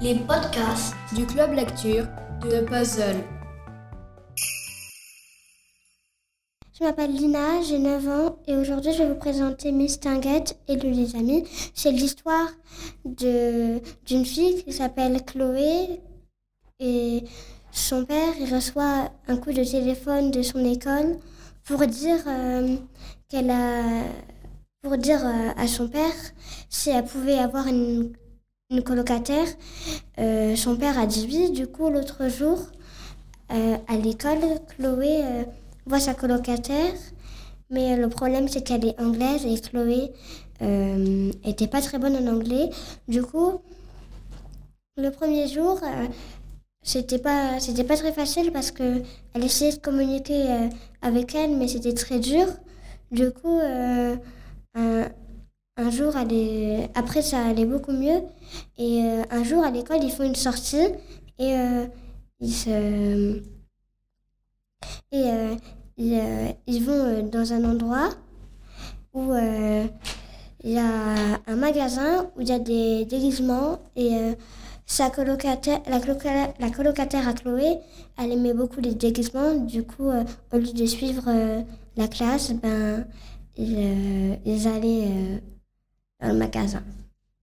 les podcasts du Club Lecture de Puzzle. Je m'appelle Lina, j'ai 9 ans et aujourd'hui je vais vous présenter Miss Tinguette et lui les amis. C'est l'histoire d'une fille qui s'appelle Chloé et son père il reçoit un coup de téléphone de son école pour dire à son père si elle pouvait avoir une colocataire. Son père a dit oui, du coup l'autre jour à l'école, Chloé voit sa colocataire, mais le problème c'est qu'elle est anglaise et Chloé était pas très bonne en anglais. Du coup, le premier jour, c'était pas très facile parce que elle essayait de communiquer avec elle, mais c'était très dur. Du coup, un jour, après ça allait beaucoup mieux. Et un jour à l'école, ils font une sortie et ils vont dans un endroit où il y a un magasin où il y a des déguisements et la colocataire à Chloé, elle aimait beaucoup les déguisements. Du coup, au lieu de suivre la classe, ils allaient dans le magasin.